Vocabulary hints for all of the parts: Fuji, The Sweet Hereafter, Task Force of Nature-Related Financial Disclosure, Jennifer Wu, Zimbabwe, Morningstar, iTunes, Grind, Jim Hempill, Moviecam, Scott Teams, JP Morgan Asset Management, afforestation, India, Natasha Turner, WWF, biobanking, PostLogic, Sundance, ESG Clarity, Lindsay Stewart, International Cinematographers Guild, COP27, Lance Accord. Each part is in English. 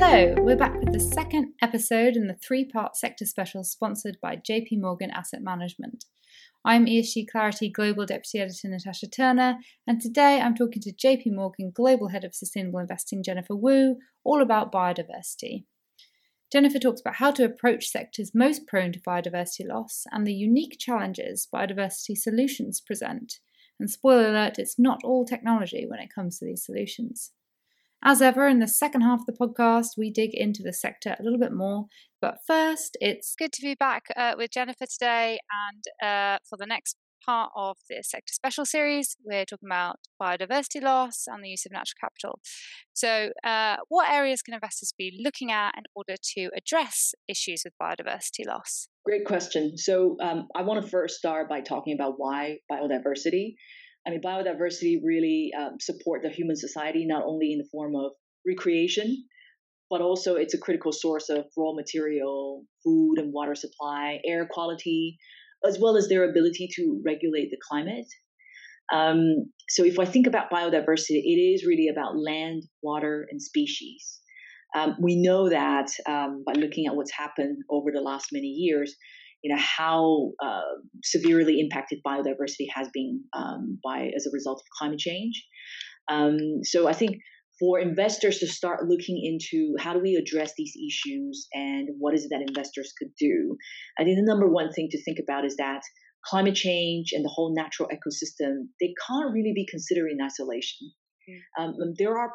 Hello, we're back with the second episode in the three-part sector special sponsored by JP Morgan Asset Management. I'm ESG Clarity Global Deputy Editor Natasha Turner, and today I'm talking to JP Morgan Global Head of Sustainable Investing Jennifer Wu all about biodiversity. Jennifer talks about how to approach sectors most prone to biodiversity loss and the unique challenges biodiversity solutions present. And spoiler alert, it's not all technology when it comes to these solutions. As ever, in the second half of the podcast, we dig into the sector a little bit more. But first, it's good to be back with Jennifer today. And for the next part of the Sector Special series, we're talking about biodiversity loss and the use of natural capital. So what areas can investors be looking at in order to address issues with biodiversity loss? Great question. So I want to first start by talking about why biodiversity. I mean, biodiversity really support the human society, not only in the form of recreation, but also it's a critical source of raw material, food and water supply, air quality, as well as their ability to regulate the climate. So if I think about biodiversity, it is really about land, water, and species. We know that by looking at what's happened over the last many years, you know, how severely impacted biodiversity has been as a result of climate change. So I think for investors to start looking into how do we address these issues and what is it that investors could do, I think the number one thing to think about is that climate change and the whole natural ecosystem, they can't really be considered in isolation. There are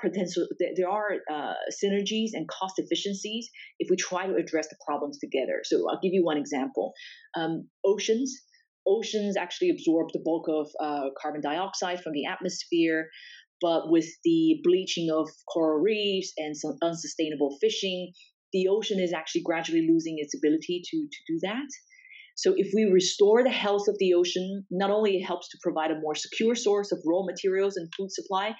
synergies and cost efficiencies if we try to address the problems together. So I'll give you one example. Oceans actually absorb the bulk of carbon dioxide from the atmosphere, but with the bleaching of coral reefs and some unsustainable fishing, the ocean is actually gradually losing its ability to do that. So if we restore the health of the ocean, not only it helps to provide a more secure source of raw materials and food supply,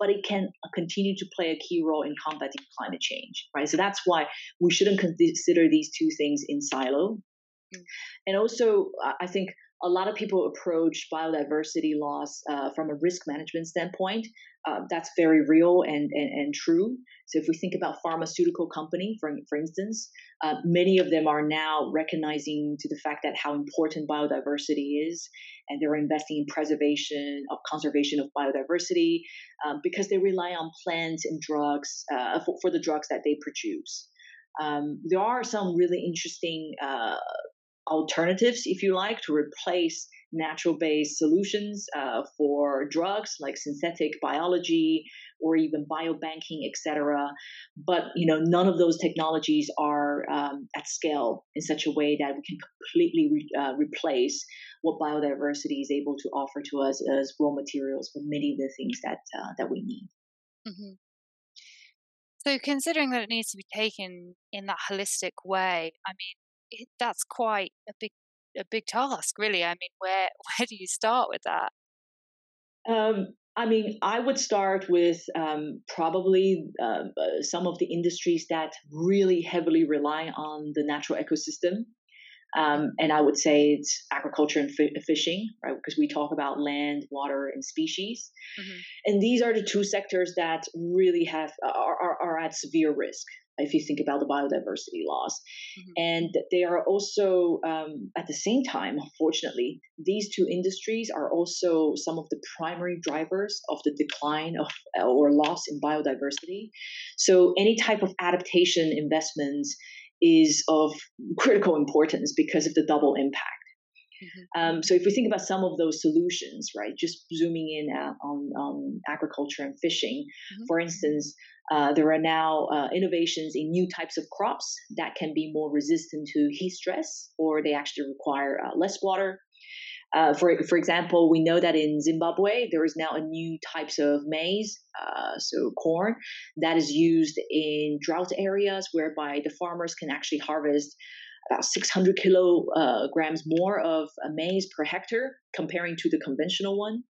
but it can continue to play a key role in combating climate change, right? So that's why we shouldn't consider these two things in silo. And also, I think a lot of people approach biodiversity loss from a risk management standpoint. That's very real and true. So if we think about pharmaceutical company, for instance, many of them are now recognizing to the fact that how important biodiversity is, and they're investing in conservation of biodiversity because they rely on plants and drugs for the drugs that they produce. There are some really interesting alternatives, if you like, to replace natural-based solutions for drugs like synthetic biology or even biobanking, etc. But you know, none of those technologies are at scale in such a way that we can completely replace what biodiversity is able to offer to us as raw materials for many of the things that we need. Mm-hmm. So, considering that it needs to be taken in that holistic way, I mean, that's quite a big task, really. I mean, where do you start with that? I mean, I would start with probably some of the industries that really heavily rely on the natural ecosystem. And I would say it's agriculture and fishing, right? Because we talk about land, water, and species. Mm-hmm. And these are the two sectors that really are at severe risk if you think about the biodiversity loss. Mm-hmm. And they are also, at the same time, unfortunately, these two industries are also some of the primary drivers of the decline of or loss in biodiversity. So any type of adaptation investments is of critical importance because of the double impact. Mm-hmm. So if we think about some of those solutions, right, just zooming in on agriculture and fishing, mm-hmm. for instance, there are now innovations in new types of crops that can be more resistant to heat stress, or they actually require less water. For example, we know that in Zimbabwe, there is now a new types of maize, so corn, that is used in drought areas, whereby the farmers can actually harvest about 600 kilograms more of maize per hectare, comparing to the conventional one.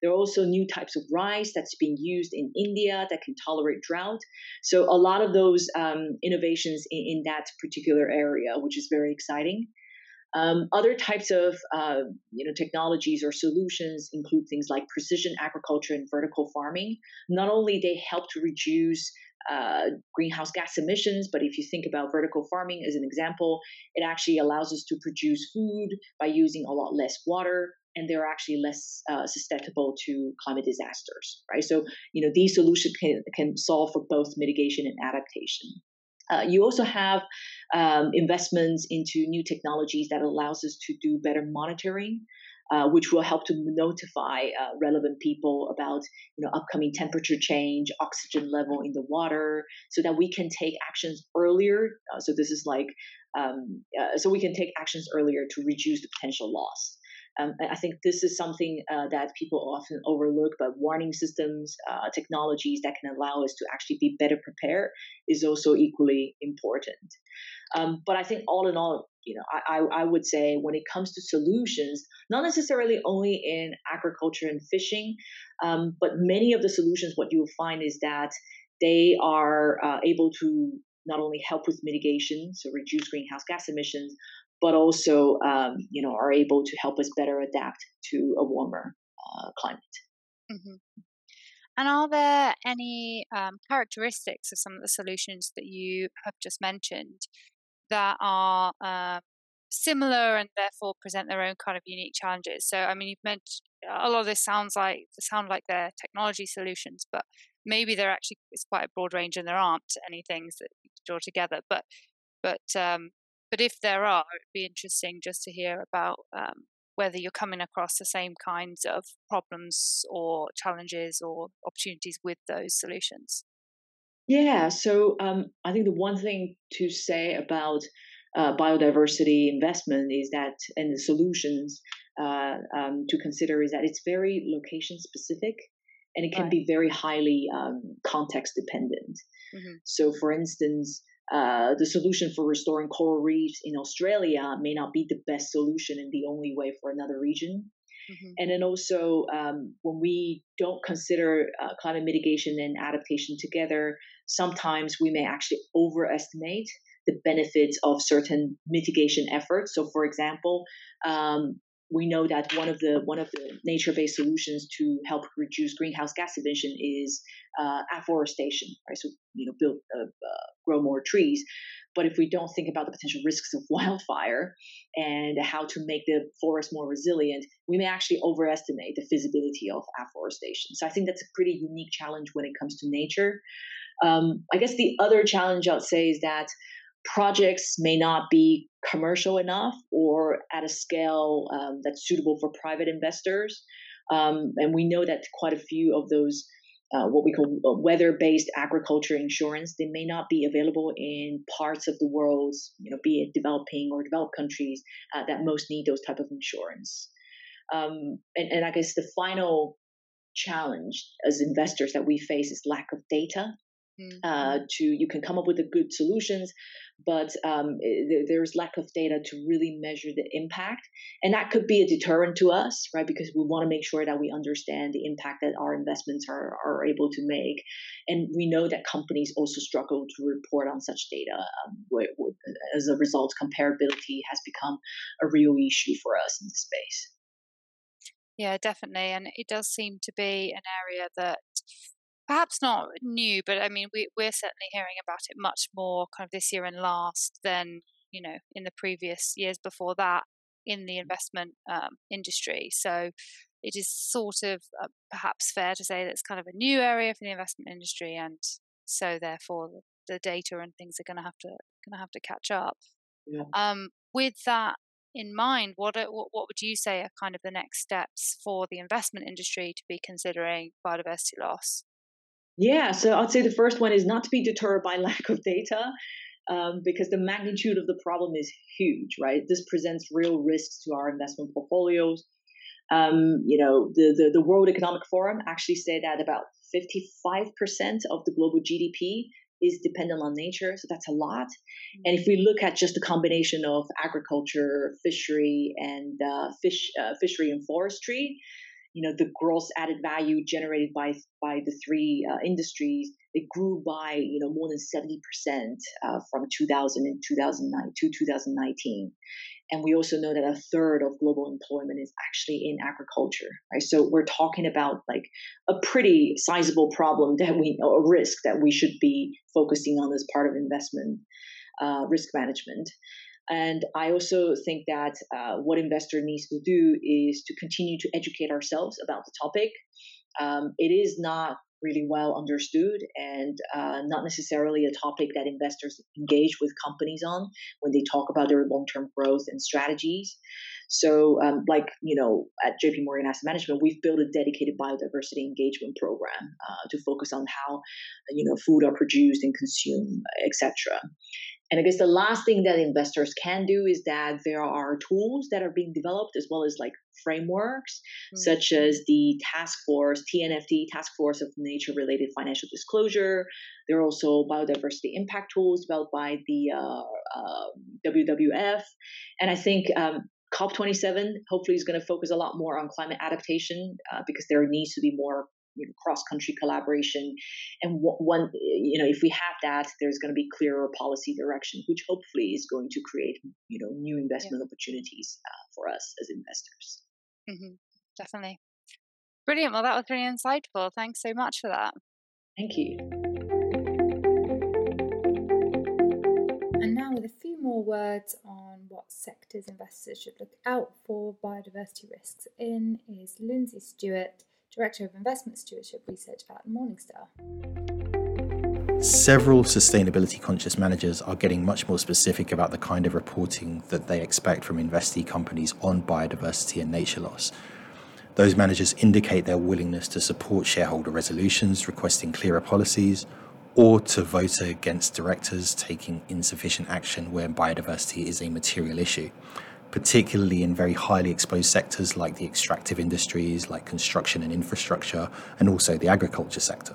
There are also new types of rice that's being used in India that can tolerate drought. So a lot of those innovations in that particular area, which is very exciting. Other types of technologies or solutions include things like precision agriculture and vertical farming. Not only they help to reduce greenhouse gas emissions, but if you think about vertical farming as an example, it actually allows us to produce food by using a lot less water, and they're actually less susceptible to climate disasters, right? So, these solutions can solve for both mitigation and adaptation. You also have investments into new technologies that allows us to do better monitoring, which will help to notify relevant people about upcoming temperature change, oxygen level in the water, so that we can take actions earlier. So we can take actions earlier to reduce the potential loss. I think this is something that people often overlook, but warning systems, technologies that can allow us to actually be better prepared is also equally important. But I think all in all, I would say when it comes to solutions, not necessarily only in agriculture and fishing, but many of the solutions, what you'll find is that they are able to not only help with mitigation, so reduce greenhouse gas emissions, but also, are able to help us better adapt to a warmer climate. Mm-hmm. And are there any characteristics of some of the solutions that you have just mentioned that are similar and therefore present their own kind of unique challenges? So, you've mentioned a lot of this sound like they're technology solutions, but maybe they're actually, it's quite a broad range and there aren't any things that you can draw together. But if there are, it'd be interesting just to hear about whether you're coming across the same kinds of problems or challenges or opportunities with those solutions. Yeah, so I think the one thing to say about biodiversity investment is that, and the solutions to consider is that it's very location specific. And it can be very highly context dependent. Mm-hmm. So, for instance, the solution for restoring coral reefs in Australia may not be the best solution and the only way for another region. Mm-hmm. And then also, when we don't consider climate mitigation and adaptation together, sometimes we may actually overestimate the benefits of certain mitigation efforts. So, for example, we know that one of the nature-based solutions to help reduce greenhouse gas emission is afforestation, right? So grow more trees. But if we don't think about the potential risks of wildfire and how to make the forest more resilient, we may actually overestimate the feasibility of afforestation. So I think that's a pretty unique challenge when it comes to nature. I guess the other challenge I'd say is that projects may not be commercial enough or at a scale that's suitable for private investors. And we know that quite a few of those, what we call weather-based agriculture insurance, they may not be available in parts of the world, be it developing or developed countries that most need those type of insurance. And I guess the final challenge as investors that we face is lack of data. You can come up with the good solutions, but there's lack of data to really measure the impact. And that could be a deterrent to us, right? Because we want to make sure that we understand the impact that our investments are able to make. And we know that companies also struggle to report on such data. As a result, comparability has become a real issue for us in this space. Yeah, definitely. And it does seem to be an area that perhaps not new, but we're certainly hearing about it much more kind of this year and last than, in the previous years before that in the investment industry. So it is sort of perhaps fair to say that's kind of a new area for the investment industry. And so therefore the data and things are going to have to catch up. Yeah. With that in mind, what would you say are kind of the next steps for the investment industry to be considering biodiversity loss? Yeah, so I'd say the first one is not to be deterred by lack of data, because the magnitude of the problem is huge, right? This presents real risks to our investment portfolios. The World Economic Forum actually say that about 55% of the global GDP is dependent on nature, so that's a lot. And if we look at just the combination of agriculture, fishery, and fishery and forestry, the gross added value generated by the three industries, it grew by more than 70% from 2000 and 2009 to 2019, And we also know that a third of global employment is actually in agriculture, right? So we're talking about like a pretty sizable problem that a risk that we should be focusing on as part of investment risk management. And I also think that what investor needs to do is to continue to educate ourselves about the topic. It is not really well understood and not necessarily a topic that investors engage with companies on when they talk about their long-term growth and strategies. So at JP Morgan Asset Management, we've built a dedicated biodiversity engagement program to focus on how, food are produced and consumed, etc. And I guess the last thing that investors can do is that there are tools that are being developed as well as like frameworks, such as the Task Force, TNFD, Task Force of Nature-Related Financial Disclosure. There are also biodiversity impact tools developed by the WWF. And I think COP27 hopefully is going to focus a lot more on climate adaptation because there needs to be more cross-country collaboration, and if we have that, there's going to be clearer policy direction, which hopefully is going to create new investment opportunities for us as investors. Mm-hmm. Definitely, brilliant. Well, that was really insightful. Thanks so much for that. Thank you. And now, with a few more words on what sectors investors should look out for biodiversity risks in, is Lindsay Stewart, Director of Investment Stewardship Research at Morningstar. Several sustainability-conscious managers are getting much more specific about the kind of reporting that they expect from investee companies on biodiversity and nature loss. Those managers indicate their willingness to support shareholder resolutions requesting clearer policies, or to vote against directors taking insufficient action where biodiversity is a material issue, particularly in very highly exposed sectors like the extractive industries, like construction and infrastructure, and also the agriculture sector.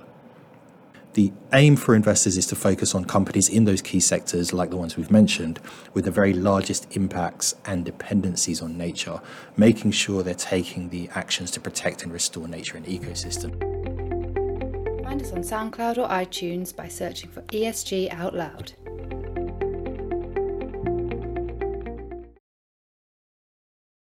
The aim for investors is to focus on companies in those key sectors, like the ones we've mentioned, with the very largest impacts and dependencies on nature, making sure they're taking the actions to protect and restore nature and ecosystem. Find us on SoundCloud or iTunes by searching for ESG Out Loud.